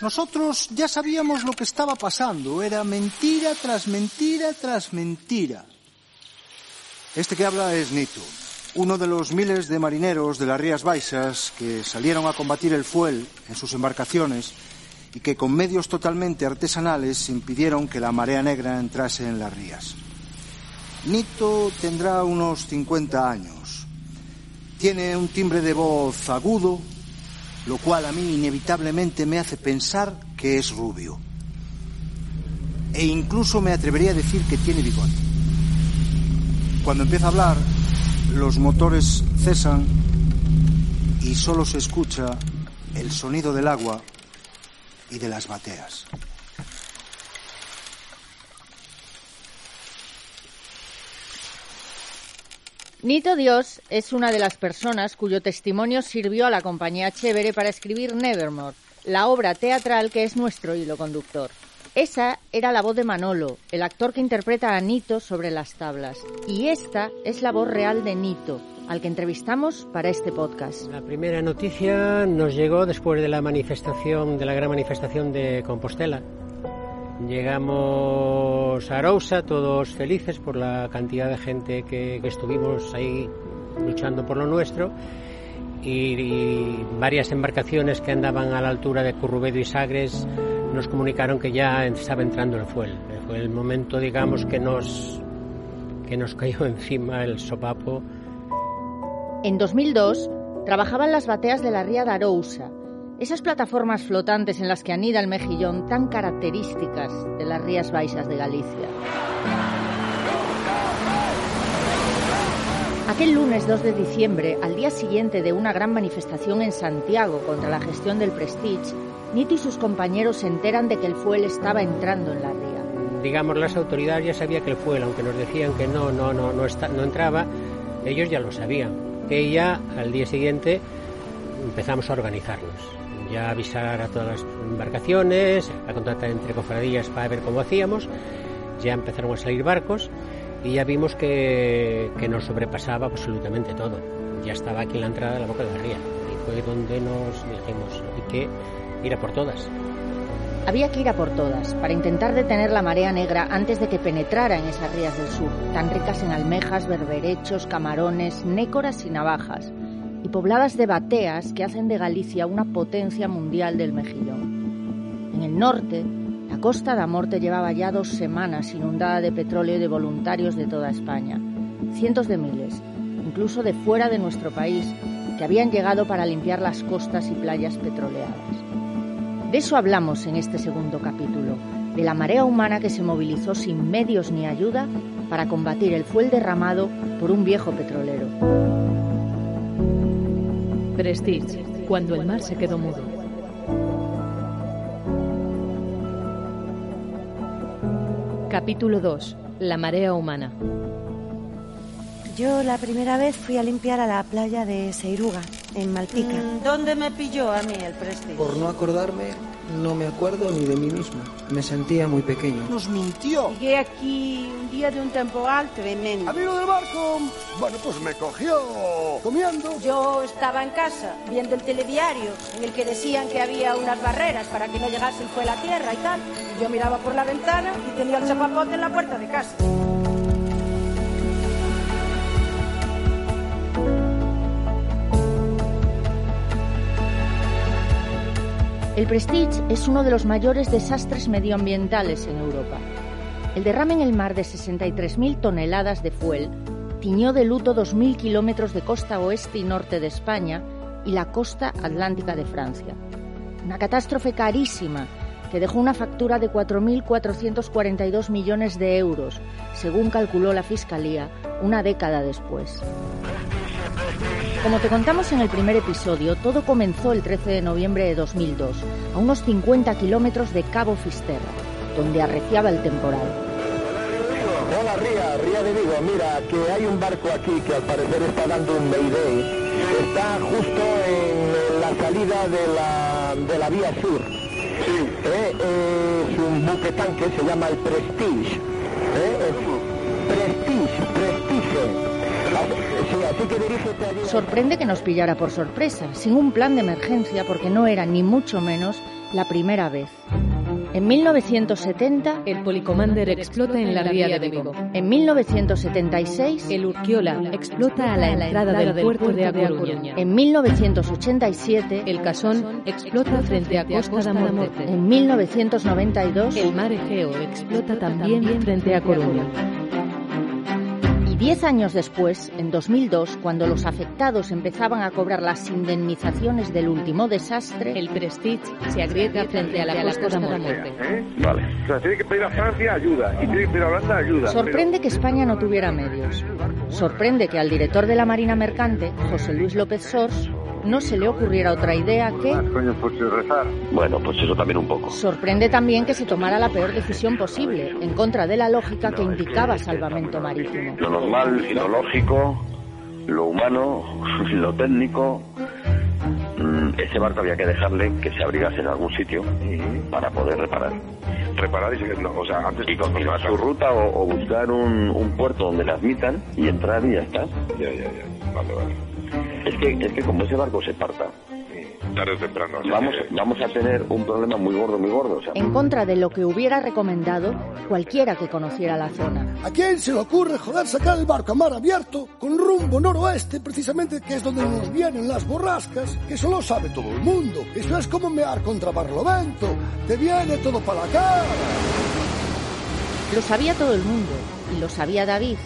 Nosotros ya sabíamos lo que estaba pasando. Era mentira tras mentira tras mentira. Este que habla es Nito, uno de los miles de marineros de las Rías Baixas que salieron a combatir el fuel en sus embarcaciones y que con medios totalmente artesanales impidieron que la marea negra entrase en las rías. Nito tendrá unos 50 años. Tiene un timbre de voz agudo, lo cual a mí inevitablemente me hace pensar que es rubio. E incluso me atrevería a decir que tiene bigote. Cuando empieza a hablar, los motores cesan y solo se escucha el sonido del agua y de las bateas. Nito Dios es una de las personas cuyo testimonio sirvió a la compañía Chévere para escribir Nevermore, la obra teatral que es nuestro hilo conductor. Esa era la voz de Manolo, el actor que interpreta a Nito sobre las tablas. Y esta es la voz real de Nito, al que entrevistamos para este podcast. La primera noticia nos llegó después de la manifestación, de la gran manifestación de Compostela. Llegamos a Arousa todos felices por la cantidad de gente que estuvimos ahí luchando por lo nuestro. Y varias embarcaciones que andaban a la altura de Corrubedo y Sagres nos comunicaron que ya estaba entrando el fuel. Fue el momento, digamos, que nos cayó encima el sopapo. En 2002 trabajaban las bateas de la ría de Arousa, esas plataformas flotantes en las que anida el mejillón tan características de las Rías Baixas de Galicia. Aquel lunes 2 de diciembre, al día siguiente de una gran manifestación en Santiago contra la gestión del Prestige, Nito y sus compañeros se enteran de que el fuel estaba entrando en la ría. Digamos, las autoridades ya sabían que el fuel, aunque nos decían que no entraba, ellos ya lo sabían. Que ya al día siguiente empezamos a organizarnos, ya a avisar a todas las embarcaciones, a contratar entre cofradías para ver cómo hacíamos. Ya empezaron a salir barcos y ya vimos que nos sobrepasaba absolutamente todo. Ya estaba aquí en la entrada de la boca de la ría. Y fue donde nos dijimos, hay que ir a por todas. Había que ir a por todas para intentar detener la marea negra antes de que penetrara en esas rías del sur, tan ricas en almejas, berberechos, camarones, nécoras y navajas, y pobladas de bateas que hacen de Galicia una potencia mundial del mejillón. En el norte, la Costa da Morte llevaba ya 2 semanas inundada de petróleo y de voluntarios de toda España, cientos de miles, incluso de fuera de nuestro país, que habían llegado para limpiar las costas y playas petroleadas. De eso hablamos en este segundo capítulo, de la marea humana que se movilizó sin medios ni ayuda para combatir el fuel derramado por un viejo petrolero. Prestige, cuando el mar se quedó mudo. Capítulo 2, la marea humana. Yo la primera vez fui a limpiar a la playa de Seiruga, en Malpica. ¿Dónde me pilló a mí el Prestige? Por no acordarme, no me acuerdo ni de mí mismo. Me sentía muy pequeño. ¡Nos mintió! Llegué aquí un día de un temporal tremendo. ¡Amigo del barco! Bueno, pues me cogió comiendo. Yo estaba en casa, viendo el telediario, en el que decían que había unas barreras para que no llegase el fuel a tierra y tal. Yo miraba por la ventana y tenía el chapapote en la puerta de casa. El Prestige es uno de los mayores desastres medioambientales en Europa. El derrame en el mar de 63.000 toneladas de fuel tiñó de luto 2.000 kilómetros de costa oeste y norte de España y la costa atlántica de Francia. Una catástrofe carísima que dejó una factura de 4.442 millones de euros, según calculó la Fiscalía, una década después. Como te contamos en el primer episodio, todo comenzó el 13 de noviembre de 2002, a unos 50 kilómetros de Cabo Fisterra, donde arreciaba el temporal. Hola Ría de Vigo, mira que hay un barco aquí que al parecer está dando un mayday, está justo en la salida de la vía sur. Sí. Es un buque tanque, se llama el Prestige. Prestige. Sorprende que nos pillara por sorpresa, sin un plan de emergencia, porque no era ni mucho menos la primera vez. En 1970, el Policomander explota en la Ría de Vigo. En 1976, el Urquiola explota a la entrada del puerto de A Coruña. En 1987, el Casón explota frente a Costa da Morte. En 1992, el Mar Egeo explota también frente a Coruña. 10 años después, en 2002, cuando los afectados empezaban a cobrar las indemnizaciones del último desastre, el Prestige se agrieta frente a la Costa da Morte. Vale. O sea, tiene que pedir a Francia ayuda y tiene que pedir a Holanda ayuda. Sorprende que España no tuviera medios. Sorprende que al director de la Marina Mercante, José Luis López Sors, no se le ocurriera otra idea que... Bueno, pues eso también un poco. Sorprende también que se tomara la peor decisión posible, en contra de la lógica que indicaba salvamento marítimo. Lo normal y lo lógico, lo humano, lo técnico... Ese barco había que dejarle que se abrigase en algún sitio para poder reparar. Reparar y seguir, no, o sea, antes y continuar su ruta o buscar un puerto donde la admitan y entrar y ya está. Ya. Vale. Es que como ese barco se parta, tarde o temprano, vamos a tener un problema muy gordo. O sea. En contra de lo que hubiera recomendado cualquiera que conociera la zona. ¿A quién se le ocurre sacar el barco a mar abierto con rumbo noroeste, precisamente que es donde nos vienen las borrascas? Que eso lo sabe todo el mundo. Eso es como mear contra barlovento. Te viene todo para la cara. Lo sabía todo el mundo y lo sabía David,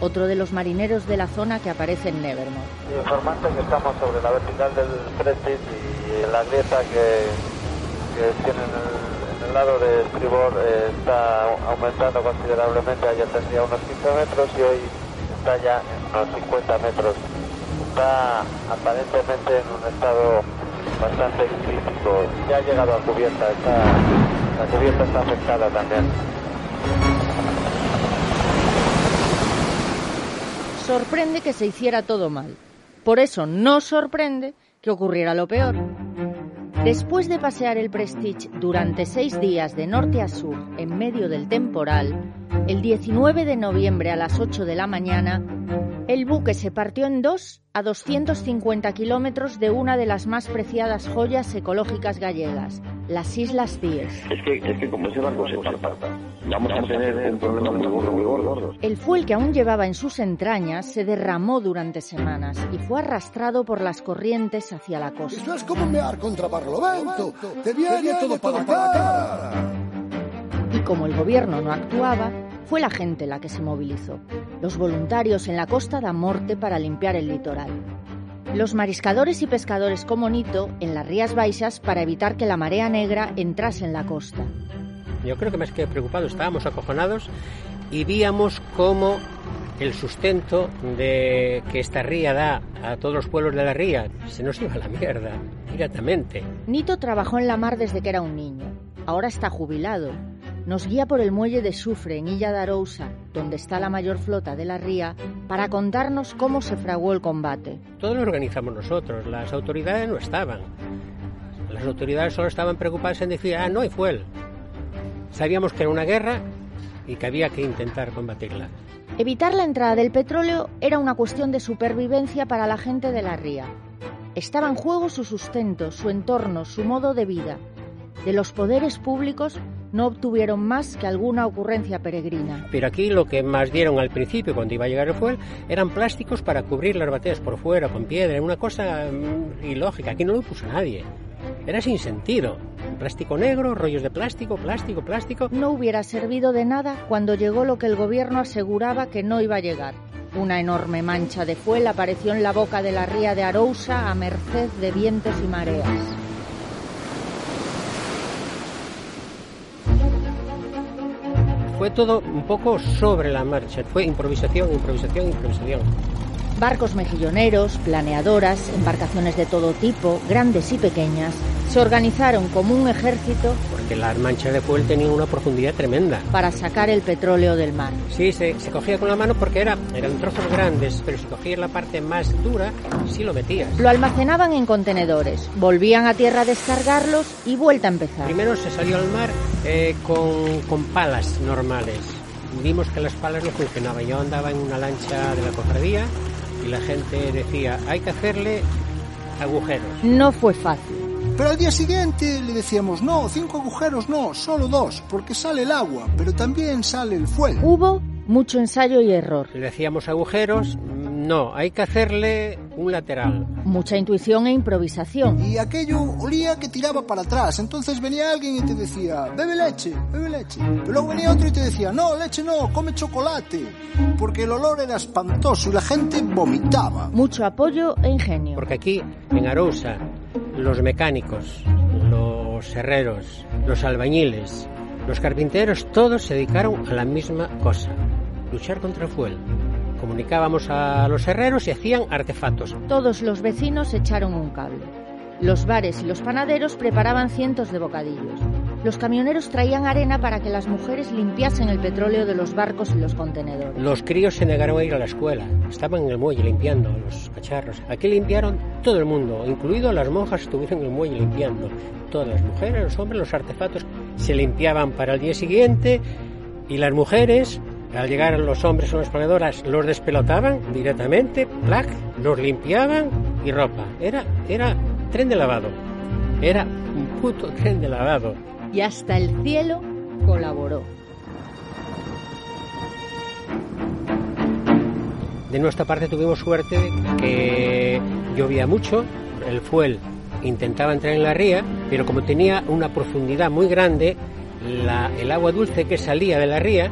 otro de los marineros de la zona que aparece en Nevermore. Informante que estamos sobre la vertical del Prestige y en la grieta que tiene en el lado de estribor está aumentando considerablemente. Ayer tendría unos 15 metros y hoy está ya en unos 50 metros. Está aparentemente en un estado bastante crítico. Ya ha llegado a cubierta, la cubierta está afectada también. Sorprende que se hiciera todo mal. Por eso no sorprende que ocurriera lo peor. Después de pasear el Prestige durante 6 días de norte a sur en medio del temporal, el 19 de noviembre a las 8 de la mañana, el buque se partió en dos a 250 kilómetros de una de las más preciadas joyas ecológicas gallegas, las Islas Cíes. Es que como ese barco se parta, vamos a tener un problema muy gordo. El fuel que aún llevaba en sus entrañas se derramó durante semanas y fue arrastrado por las corrientes hacia la costa. Eso es como mear contra barlovento, te viene todo para la cara. Y como el gobierno no actuaba, fue la gente la que se movilizó. Los voluntarios en la Costa da Morte para limpiar el litoral. Los mariscadores y pescadores como Nito en las Rías Baixas para evitar que la marea negra entrase en la costa. Yo creo que más que preocupados estábamos acojonados y víamos cómo el sustento de que esta ría da a todos los pueblos de la ría se nos iba a la mierda directamente. Nito trabajó en la mar desde que era un niño. Ahora está jubilado. Nos guía por el muelle de Sufre, en Illa de Arousa, donde está la mayor flota de la ría, para contarnos cómo se fraguó el combate. Todo lo organizamos nosotros, las autoridades no estaban. Las autoridades solo estaban preocupadas en decir, no hay fuel. Sabíamos que era una guerra y que había que intentar combatirla. Evitar la entrada del petróleo era una cuestión de supervivencia para la gente de la ría. Estaba en juego su sustento, su entorno, su modo de vida. De los poderes públicos no obtuvieron más que alguna ocurrencia peregrina. Pero aquí lo que más dieron al principio, cuando iba a llegar el fuel, eran plásticos para cubrir las bateas por fuera, con piedra, una cosa ilógica. Aquí no lo puso nadie. Era sin sentido. Plástico negro, rollos de plástico. No hubiera servido de nada cuando llegó lo que el gobierno aseguraba que no iba a llegar. Una enorme mancha de fuel apareció en la boca de la ría de Arousa a merced de vientos y mareas. Fue todo un poco sobre la marcha, fue improvisación. Barcos mejilloneros, planeadoras, embarcaciones de todo tipo, grandes y pequeñas, se organizaron como un ejército... Porque las manchas de fuel tenían una profundidad tremenda. ...para sacar el petróleo del mar. Sí, se cogía con la mano porque eran trozos grandes, pero si cogías la parte más dura, sí lo metías. Lo almacenaban en contenedores, volvían a tierra a descargarlos y vuelta a empezar. Primero se salió al mar con palas normales. Vimos que las palas no funcionaban. Yo andaba en una lancha de la cofradía y la gente decía, hay que hacerle agujeros. No fue fácil. Pero al día siguiente le decíamos, no, 5 agujeros no, solo 2, porque sale el agua, pero también sale el fuel. Hubo mucho ensayo y error. Le decíamos agujeros, no, hay que hacerle un lateral. Mucha intuición e improvisación. Y aquello olía que tiraba para atrás. Entonces venía alguien y te decía, bebe leche, bebe leche. Pero luego venía otro y te decía, no, leche no, come chocolate. Porque el olor era espantoso y la gente vomitaba. Mucho apoyo e ingenio. Porque aquí, en Arousa, los mecánicos, los herreros, los albañiles, los carpinteros, todos se dedicaron a la misma cosa, luchar contra el fuel. Comunicábamos a los herreros y hacían artefactos. Todos los vecinos echaron un cable. Los bares y los panaderos preparaban cientos de bocadillos. Los camioneros traían arena para que las mujeres limpiasen el petróleo de los barcos y los contenedores. Los críos se negaron a ir a la escuela. Estaban en el muelle limpiando los cacharros. Aquí limpiaron todo el mundo, incluido las monjas, estuvieron en el muelle limpiando. Todas las mujeres, los hombres, los artefactos se limpiaban para el día siguiente y las mujeres... Al llegar los hombres o las planeadoras los despelotaban directamente, plac, los limpiaban y ropa. Era tren de lavado, era un puto tren de lavado. Y hasta el cielo colaboró. De nuestra parte tuvimos suerte que llovía mucho, el fuel intentaba entrar en la ría, pero como tenía una profundidad muy grande, el agua dulce que salía de la ría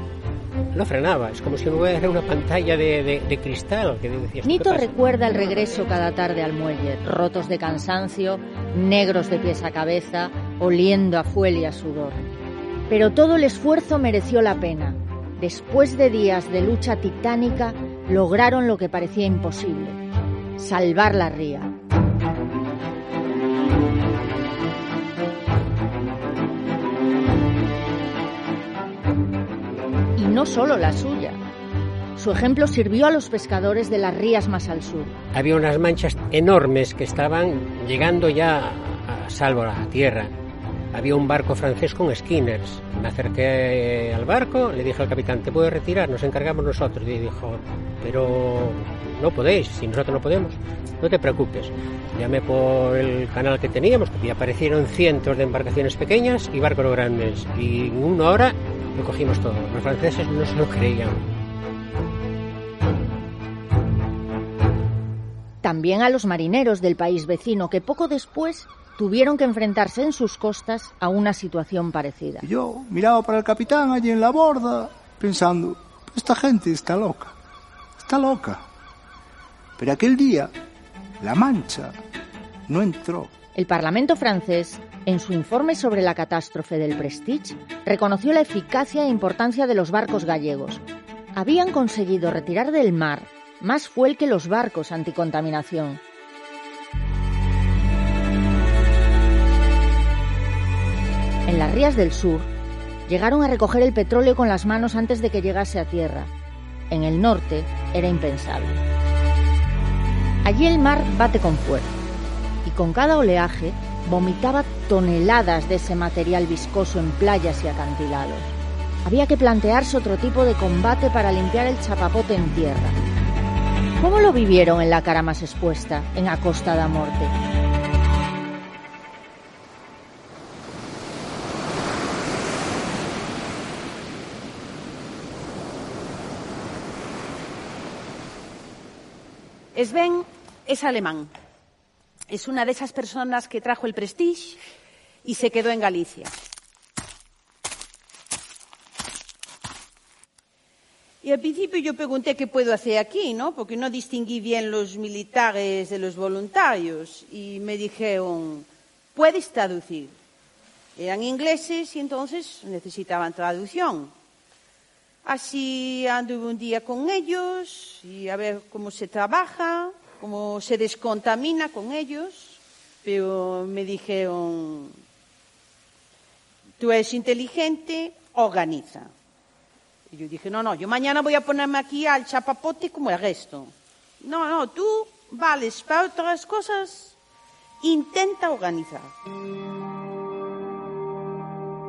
no frenaba, es como si hubiera una pantalla de cristal que decías, Nito recuerda el regreso cada tarde al muelle, rotos de cansancio, negros de pies a cabeza, oliendo a fuel y a sudor. Pero todo el esfuerzo mereció la pena. Después de días de lucha titánica, lograron lo que parecía imposible: salvar la ría. No solo la suya. Su ejemplo sirvió a los pescadores de las rías más al sur. Había unas manchas enormes que estaban llegando ya a salvo a tierra. Había un barco francés con skinners. Me acerqué al barco, le dije al capitán, ¿te puedes retirar? Nos encargamos nosotros. Y dijo, pero no podéis, si nosotros no podemos. No te preocupes. Llamé por el canal que teníamos y aparecieron cientos de embarcaciones pequeñas y barcos grandes. Y en una hora lo cogimos todo. Los franceses no se lo creían. También a los marineros del país vecino, que poco después tuvieron que enfrentarse en sus costas a una situación parecida. Yo miraba para el capitán allí en la borda, pensando, esta gente está loca, está loca. Pero aquel día, la Mancha no entró. El Parlamento francés, en su informe sobre la catástrofe del Prestige, reconoció la eficacia e importancia de los barcos gallegos. Habían conseguido retirar del mar más fuel que los barcos anticontaminación. En las rías del sur, llegaron a recoger el petróleo con las manos antes de que llegase a tierra. En el norte, era impensable. Allí el mar bate con fuerza. Y con cada oleaje vomitaba toneladas de ese material viscoso en playas y acantilados. Había que plantearse otro tipo de combate para limpiar el chapapote en tierra. ¿Cómo lo vivieron en la cara más expuesta, en A Costa da Morte? Sven es alemán. Es una de esas personas que trajo el Prestige y se quedó en Galicia. Y al principio yo pregunté qué puedo hacer aquí, ¿no? Porque no distinguí bien los militares de los voluntarios. Y me dijeron, ¿puedes traducir? Eran ingleses y entonces necesitaban traducción. Así anduve un día con ellos y a ver cómo se trabaja, como se descontamina con ellos, pero me dijeron, tú eres inteligente, organiza. Y yo dije, no, yo mañana voy a ponerme aquí al chapapote como el resto. No, tú vales para otras cosas, intenta organizar.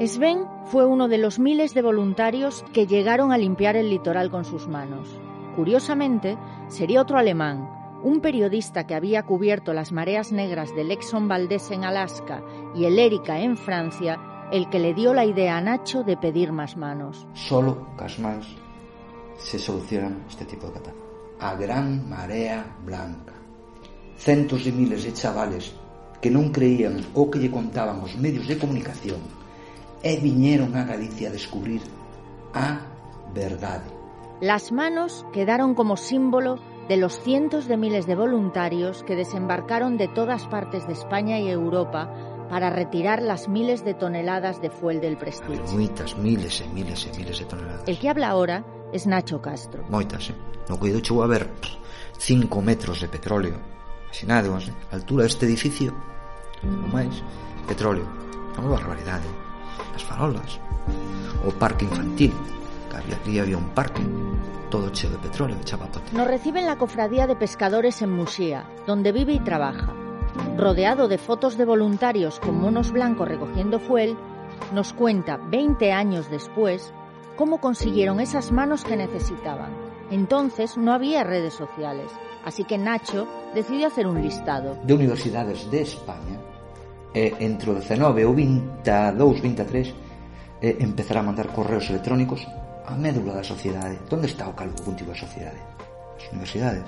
Sven fue uno de los miles de voluntarios que llegaron a limpiar el litoral con sus manos. Curiosamente, sería otro alemán, un periodista que había cubierto las mareas negras del Exxon Valdez en Alaska y el Erika en Francia, el que le dio la idea a Nacho de pedir más manos. Solo con las manos se solucionan este tipo de catástrofes. A gran marea blanca. Centos de miles de chavales que non creían o que lle contaban os medios de comunicación e viñeron a Galicia a descubrir a verdade. Las manos quedaron como símbolo de los cientos de miles de voluntarios que desembarcaron de todas partes de España y Europa para retirar las miles de toneladas de fuel del Prestige. Moitas, miles e miles e miles de toneladas. El que habla ahora es Nacho Castro. Moitas, no cuido chegou a ver 5 metros de petróleo. Asinado, a altura deste edificio, non máis, petróleo. É unha barbaridade. As farolas, o parque infantil, que había un parque todo cheo de petróleo, de chapapote. Nos reciben la cofradía de pescadores en Muxía, donde vive y trabaja. Rodeado de fotos de voluntarios con monos blancos recogiendo fuel, nos cuenta 20 años después cómo consiguieron esas manos que necesitaban. Entonces no había redes sociales, así que Nacho decidió hacer un listado de universidades de España e entre o 19 ou 22, 23 empezará a mandar correos electrónicos a médula da sociedade. Onde está o cálculo puntivo da sociedade? As universidades.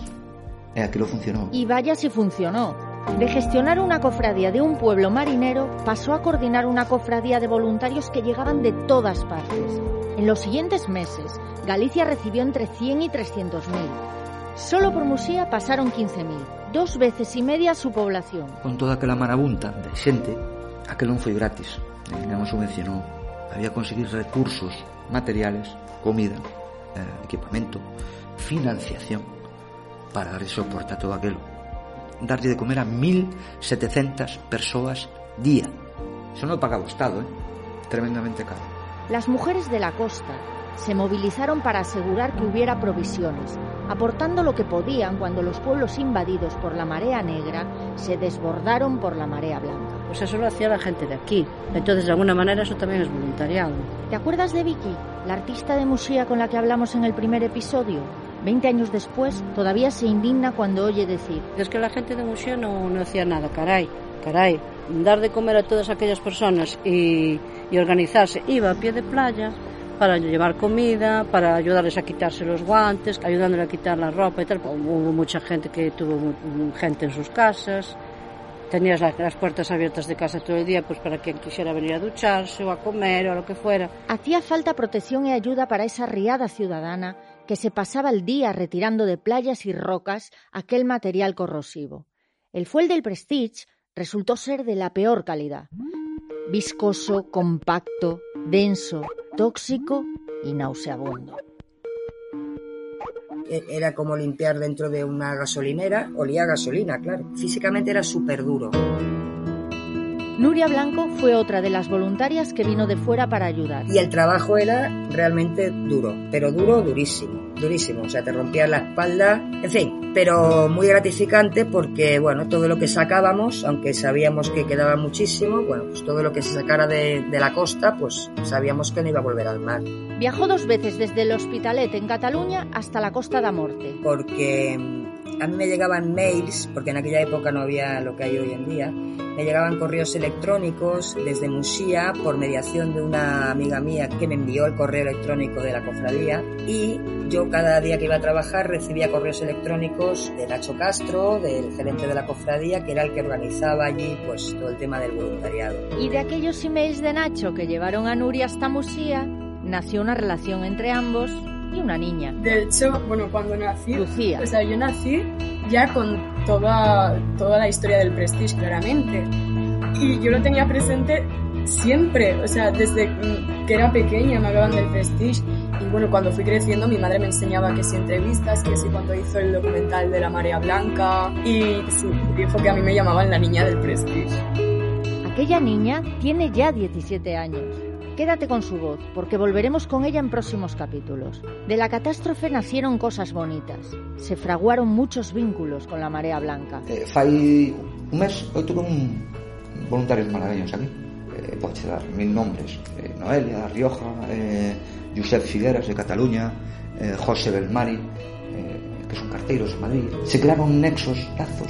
E aquilo funcionou. E vaya si funcionou. De gestionar una cofradía de un pueblo marinero pasó a coordinar una cofradía de voluntarios que llegaban de todas partes. En los siguientes meses, Galicia recibió entre 100 y 300.000. Solo por Muxía pasaron 15.000, 2,5 veces su población. Con toda aquela marabunta de xente, aquel non foi gratis, non subvencionou. Había que conseguir recursos materiales, comida, equipamento, financiación para dar soporte a todo aquilo. Darlle de comer a 1.700 persoas día. Eso no lo pagaba o Estado, tremendamente caro. Las mujeres de la costa se movilizaron para asegurar que hubiera provisiones, aportando lo que podían cuando los pueblos invadidos por la marea negra se desbordaron por la marea blanca. Pues eso lo hacía la gente de aquí. Entonces, de alguna manera, eso también es voluntariado. ¿Te acuerdas de Vicky, la artista de Muxía con la que hablamos en el primer episodio? 20 años después, todavía se indigna cuando oye decir: es que la gente de Muxía no hacía nada, caray. Dar de comer a todas aquellas personas y organizarse. Iba a pie de playa para llevar comida, para ayudarles a quitarse los guantes, ayudándoles a quitar la ropa y tal. Hubo mucha gente que tuvo gente en sus casas. Tenías las puertas abiertas de casa todo el día, pues para quien quisiera venir a ducharse o a comer o a lo que fuera. Hacía falta protección y ayuda para esa riada ciudadana que se pasaba el día retirando de playas y rocas aquel material corrosivo. El fuel del Prestige resultó ser de la peor calidad. Viscoso, compacto, denso, tóxico y nauseabundo. Era como limpiar dentro de una gasolinera, olía a gasolina, claro. Físicamente era súper duro. Nuria Blanco fue otra de las voluntarias que vino de fuera para ayudar. Y el trabajo era realmente duro, pero durísimo. O sea, te rompías la espalda, en fin, pero muy gratificante porque, bueno, todo lo que sacábamos, aunque sabíamos que quedaba muchísimo, bueno, pues todo lo que se sacara de la costa, pues sabíamos que no iba a volver al mar. Viajó 2 veces desde el Hospitalet en Cataluña hasta la Costa da Morte. Porque a mí me llegaban mails, porque en aquella época no había lo que hay hoy en día, me llegaban correos electrónicos desde Muxía por mediación de una amiga mía que me envió el correo electrónico de la cofradía, y yo cada día que iba a trabajar recibía correos electrónicos de Nacho Castro, del gerente de la cofradía, que era el que organizaba allí pues todo el tema del voluntariado. Y de aquellos emails de Nacho que llevaron a Nuria hasta Muxía, nació una relación entre ambos y una niña. De hecho, bueno, cuando nací, Lucía. O sea, yo nací ya con toda la historia del Prestige, claramente. Y yo lo tenía presente siempre, o sea, desde que era pequeña me hablaban del Prestige. Y bueno, cuando fui creciendo, mi madre me enseñaba que si entrevistas, que si cuando hizo el documental de La Marea Blanca. Y sí, dijo que a mí me llamaban la niña del Prestige. Aquella niña tiene ya 17 años. Quédate con su voz, porque volveremos con ella en próximos capítulos. De la catástrofe nacieron cosas bonitas. Se fraguaron muchos vínculos con la Marea Blanca. Fai un mes, eu tuve un voluntarios malagueños aquí. Podes dar 1000 nombres. Noelia, Rioja, Josep Figueras de Cataluña, José Belmari, que son carteiros en Madrid, se crearon nexos, lazos,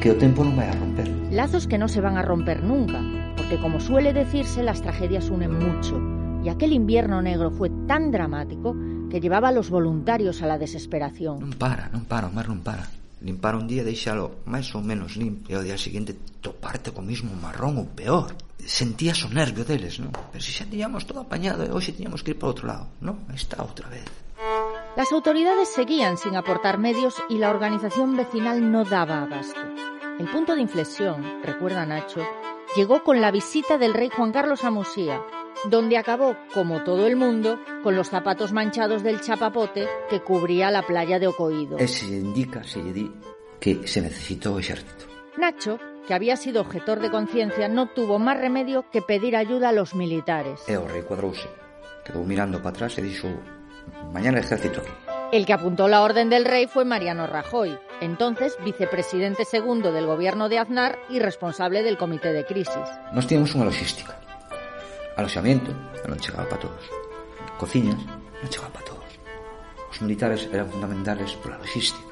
que o tempo non vai a romper. Lazos que non se van a romper nunca, porque como suele decirse, las tragedias unen mucho, y aquel invierno negro fue tan dramático que llevaba a los voluntarios a la desesperación. Non para, o mar non para. Limpar un día deixalo máis ou menos limpio, e ao día seguinte toparte co mismo marrón ou peor. Sentías o nervio deles, non? Pero se xa teníamos todo apañado e hoxe teníamos que ir para outro lado, non? Aí está outra vez. Las autoridades seguían sin aportar medios y la organización vecinal no daba abasto. El punto de inflexión, recuerda Nacho, llegó con la visita del rey Juan Carlos a Muxía, donde acabó, como todo el mundo, con los zapatos manchados del chapapote que cubría la playa de Ocoído. Se indica que se necesitó exército. Nacho, que había sido objetor de conciencia, no tuvo más remedio que pedir ayuda a los militares. O rei cuadrouse, quedou mirando para atrás e dixo: mañana el ejército aquí. El que apuntó la orden del rey fue Mariano Rajoy, entonces vicepresidente segundo del gobierno de Aznar y responsable del comité de crisis. Nos teníamos una logística. Alojamiento non chegaba para todos. Cociñas non chegaba para todos. Os militares eran fundamentales pola logística.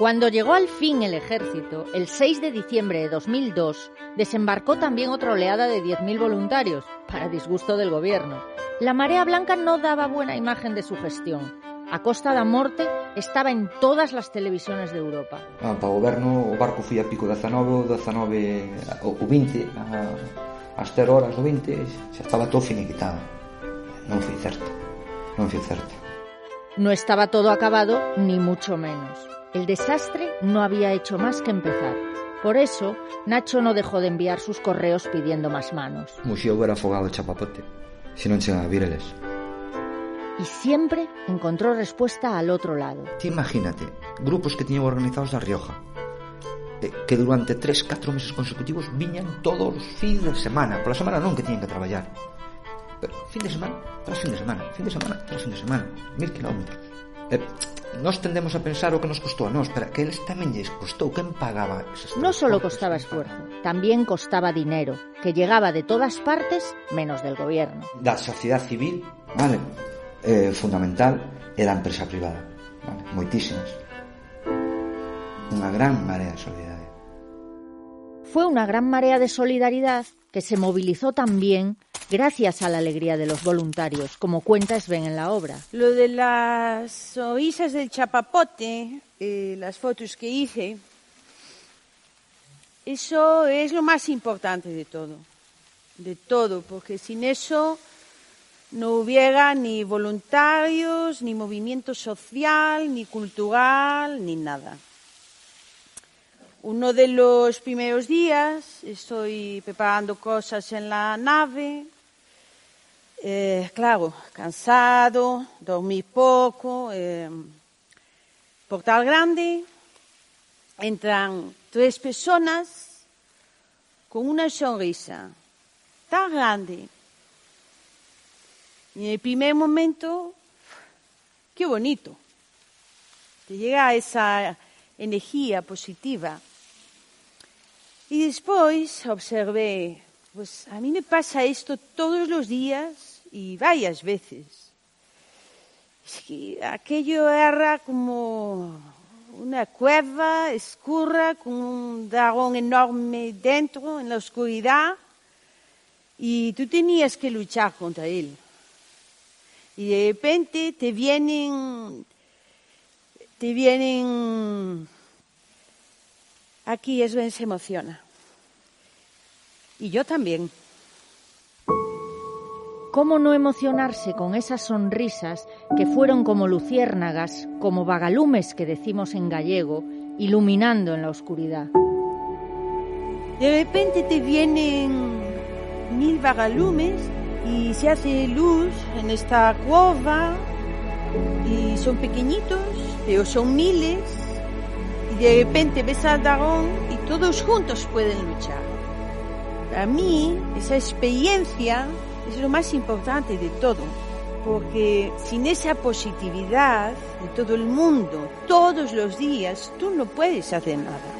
Cuando llegó al fin el ejército, el 6 de diciembre de 2002, desembarcó también otra oleada de 10.000 voluntarios, para disgusto del gobierno. La Marea Blanca no daba buena imagen de su gestión. A Costa da Morte estaba en todas las televisiones de Europa. Para o goberno, o barco foi a pico de 19, o 20, as 0 horas do 20, xa estaba todo finiquitado. Non foi certo. No estaba todo acabado, ni mucho menos. El desastre no había hecho más que empezar. Por eso, Nacho no dejó de enviar sus correos pidiendo más manos. Muxía hubiera afogado el chapapote si no llegan a vireles. Y siempre encontró respuesta al otro lado. Imagínate, grupos que tenían organizados da Rioja, que durante 3-4 meses consecutivos viñan todos os fins de semana. Por la semana non, que tiñan que traballar, pero fin de semana tras fin de semana, 1000 kilómetros. Nos tendemos a pensar o que nos costou a nós, pero que eles tamén lles costou. Quen pagaba? Non só costaba esfuerzo, tamén costaba dinero, que llegaba de todas partes menos del gobierno. Da sociedade civil, vale, fundamental, e da empresa privada, vale, moitísimas. Unha gran marea de solidaridade. Fue una gran marea de solidaridad que se movilizó también gracias a la alegría de los voluntarios, como cuenta Sven en la obra. Lo de las orillas del chapapote, las fotos que hice, eso es lo más importante de todo, porque sin eso no hubiera ni voluntarios, ni movimiento social, ni cultural, ni nada. Uno de los primeros días estoy preparando cosas en la nave, claro, cansado, dormí poco, portal grande, entran 3 personas con una sonrisa tan grande. Y en el primer momento, qué bonito, te llega esa energía positiva. Y después observé, pues a mí me pasa esto todos los días y varias veces. Es que aquello era como una cueva oscura con un dragón enorme dentro, en la oscuridad, y tú tenías que luchar contra él. Y de repente te vienen. Aquí Sven se emociona. Y yo también. ¿Cómo no emocionarse con esas sonrisas que fueron como luciérnagas, como vagalumes que decimos en gallego, iluminando en la oscuridad? De repente te vienen 1000 vagalumes y se hace luz en esta cueva y son pequeñitos, pero son miles. Y de repente ves al dragón y todos juntos pueden luchar. Para mí, esa experiencia es lo más importante de todo, porque sin esa positividad de todo el mundo, todos los días, tú no puedes hacer nada.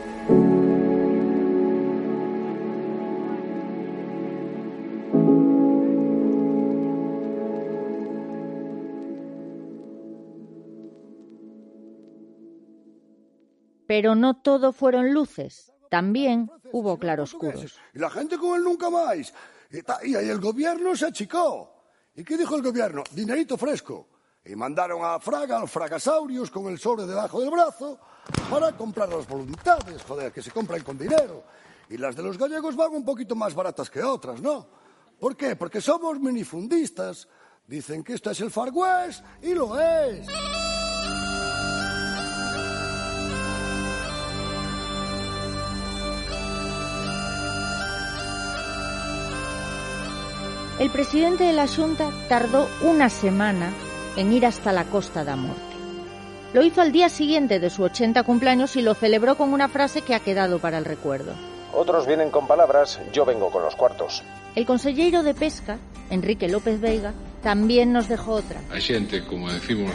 Pero no todo fueron luces. También hubo claroscuros. Y la gente con el nunca más. Y el gobierno se achicó. ¿Y qué dijo el gobierno? Dinerito fresco. Y mandaron a Fraga, a los fragasaurios, con el sobre debajo del brazo para comprar las voluntades, joder, que se compran con dinero. Y las de los gallegos van un poquito más baratas que otras, ¿no? ¿Por qué? Porque somos minifundistas. Dicen que esto es el Far West y lo es. El presidente de la Xunta tardó una semana en ir hasta la Costa da Morte. Lo hizo al día siguiente de su 80 cumpleaños y lo celebró con una frase que ha quedado para el recuerdo. Otros vienen con palabras, yo vengo con los cuartos. El consellero de Pesca, Enrique López Veiga, también nos dejó otra. Hay gente, como decimos,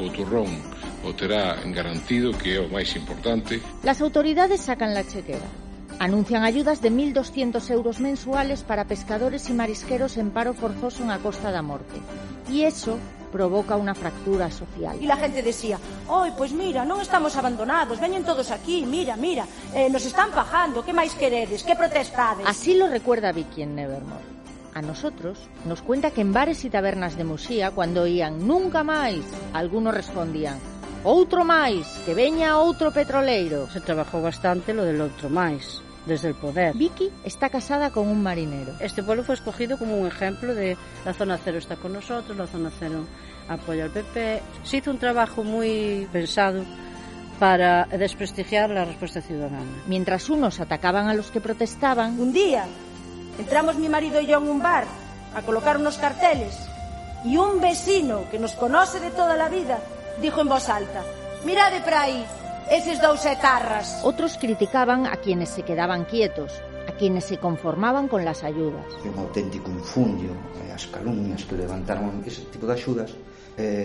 o turrón o terá garantido, que es lo más importante. Las autoridades sacan la chequera. Anuncian ayudas de 1.200 euros mensuales para pescadores y marisqueros en paro forzoso en la Costa da Morte. Y eso provoca una fractura social. Y la gente decía, ¡ay, pues mira, no estamos abandonados, veñen todos aquí, mira, mira, nos están pajando, qué máis queredes, qué protestades! Así lo recuerda Vicky en Nevermore. A nosotros nos cuenta que en bares y tabernas de Muxía, cuando oían nunca máis, algunos respondían, outro máis, que veña outro petroleiro. Se trabajó bastante lo del outro máis. Desde el poder. Vicky está casada con un marinero. Este pueblo fue escogido como un ejemplo de la zona cero está con nosotros, la zona cero apoya al PP. Se hizo un trabajo muy pensado para desprestigiar la respuesta ciudadana. Mientras unos atacaban a los que protestaban. Un día entramos mi marido y yo en un bar a colocar unos carteles y un vecino que nos conoce de toda la vida dijo en voz alta, mirade para ahí. Eses dous etarras. Otros criticaban a quienes se quedaban quietos, a quienes se conformaban con las ayudas. É un auténtico infundio. As calumnias que levantaron ese tipo de axudas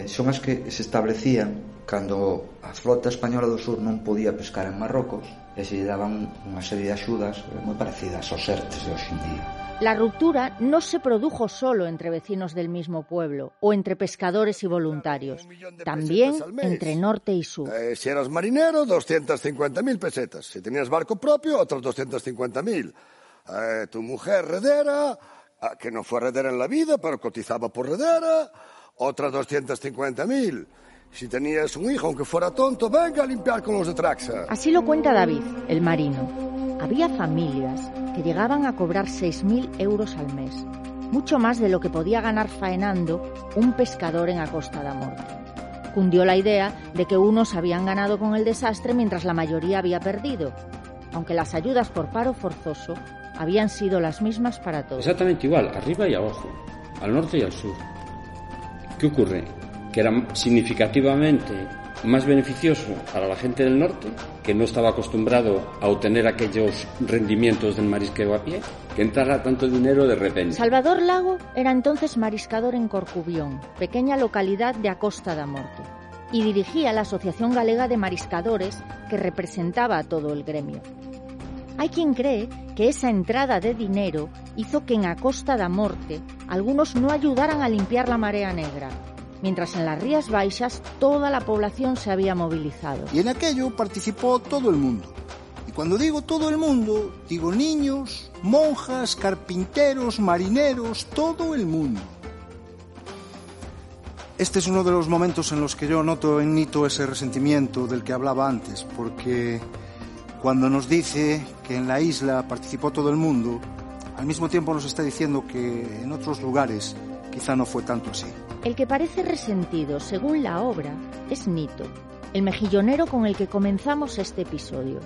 son as que se establecían cando a flota española do sur non podía pescar en Marrocos e se daban unha serie de axudas moi parecidas aos ERTEs de hoxe en día. La ruptura no se produjo solo entre vecinos del mismo pueblo o entre pescadores y voluntarios, también entre norte y sur. Si eras marinero, 250.000 pesetas. Si tenías barco propio, otros 250.000. Tu mujer redera, que no fue redera en la vida, pero cotizaba por redera, otras 250.000. Si tenías un hijo, aunque fuera tonto, venga a limpiar con los de Traxa. Así lo cuenta David, el marino. Había familias que llegaban a cobrar 6.000 euros al mes, mucho más de lo que podía ganar faenando un pescador en la Costa da Morte. Cundió la idea de que unos habían ganado con el desastre mientras la mayoría había perdido, aunque las ayudas por paro forzoso habían sido las mismas para todos. Exactamente igual, arriba y abajo, al norte y al sur. ¿Qué ocurre? Que era significativamente más beneficioso para la gente del norte, que no estaba acostumbrado a obtener aquellos rendimientos del marisqueo a pie, que entrara tanto dinero de repente. Salvador Lago era entonces mariscador en Corcubión, pequeña localidad de a Costa da Morte, y dirigía la Asociación Galega de Mariscadores, que representaba a todo el gremio. Hay quien cree que esa entrada de dinero hizo que en a Costa da Morte algunos no ayudaran a limpiar la marea negra, mientras en las Rías Baixas toda la población se había movilizado. Y en aquello participó todo el mundo. Y cuando digo todo el mundo, digo niños, monjas, carpinteros, marineros, todo el mundo. Este es uno de los momentos en los que yo noto en Nito ese resentimiento del que hablaba antes, porque cuando nos dice que en la isla participó todo el mundo, al mismo tiempo nos está diciendo que en otros lugares quizá no fue tanto así. El que parece resentido, según la obra, es Nito, el mejillonero con el que comenzamos este episodio.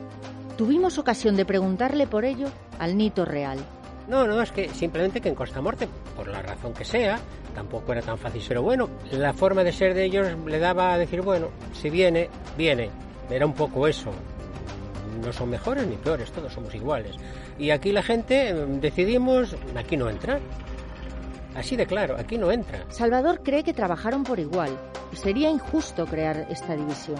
Tuvimos ocasión de preguntarle por ello al Nito real. No, es que simplemente que en Costa da Morte, por la razón que sea, tampoco era tan fácil ser bueno. La forma de ser de ellos le daba a decir, bueno, si viene, viene. Era un poco eso. No son mejores ni peores, todos somos iguales. Y aquí la gente decidimos, aquí no entrar. Así de claro, aquí no entra. Salvador cree que trabajaron por igual y sería injusto crear esta división.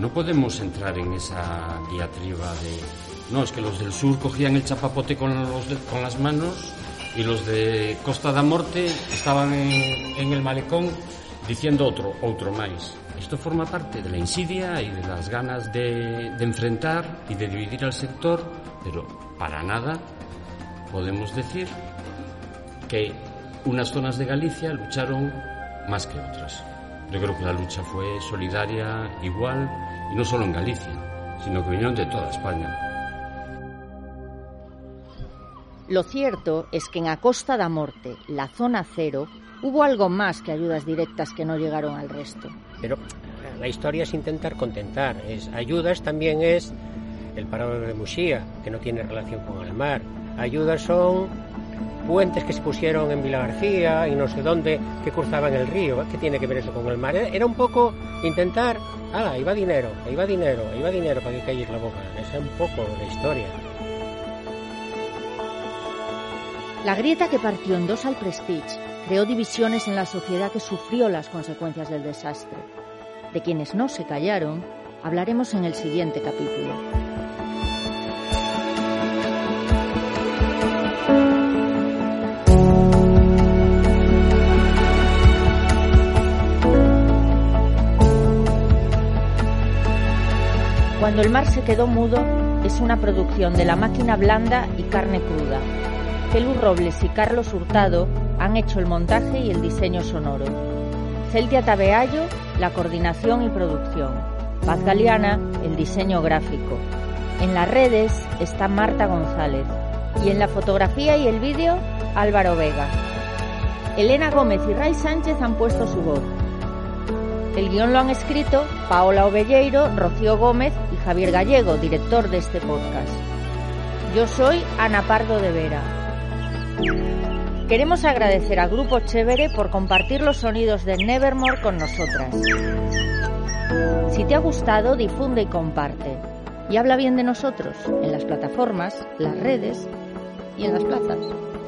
No podemos entrar en esa diatriba de... No, es que los del sur cogían el chapapote con las manos y los de Costa da Morte estaban en el malecón diciendo otro máis. Esto forma parte de la insidia y de las ganas de enfrentar y de dividir al sector, pero para nada podemos decir que unas zonas de Galicia lucharon más que otras. Yo creo que la lucha fue solidaria, igual, y no solo en Galicia, sino que vinieron de toda España. Lo cierto es que en a Costa da Morte, la zona cero, hubo algo más que ayudas directas que no llegaron al resto. Pero la historia es intentar contentar. Ayudas también es el parador de Muxía, que no tiene relación con el mar. Ayudas son puentes que se pusieron en Vilagarcía y no sé dónde, que cruzaban el río. ¿Qué tiene que ver eso con el mar? Era un poco intentar, ahí va dinero, para que calles la boca. Esa es un poco la historia. La grieta que partió en dos al Prestige creó divisiones en la sociedad que sufrió las consecuencias del desastre. De quienes no se callaron, hablaremos en el siguiente capítulo. Cuando el mar se quedó mudo es una producción de La Máquina Blanda y Carne Cruda. Celu Robles y Carlos Hurtado han hecho el montaje y el diseño sonoro. Celtia Tabeallo, la coordinación y producción. Paz Galeana, el diseño gráfico. En las redes está Marta González. Y en la fotografía y el vídeo, Álvaro Vega. Elena Gómez y Ray Sánchez han puesto su voz. El guión lo han escrito Paola Ovelleiro, Rocío Gómez y Javier Gallego, director de este podcast. Yo soy Ana Pardo de Vera. Queremos agradecer a Grupo Chévere por compartir los sonidos de Nevermore con nosotras. Si te ha gustado, difunde y comparte. Y habla bien de nosotros en las plataformas, las redes y en las plazas.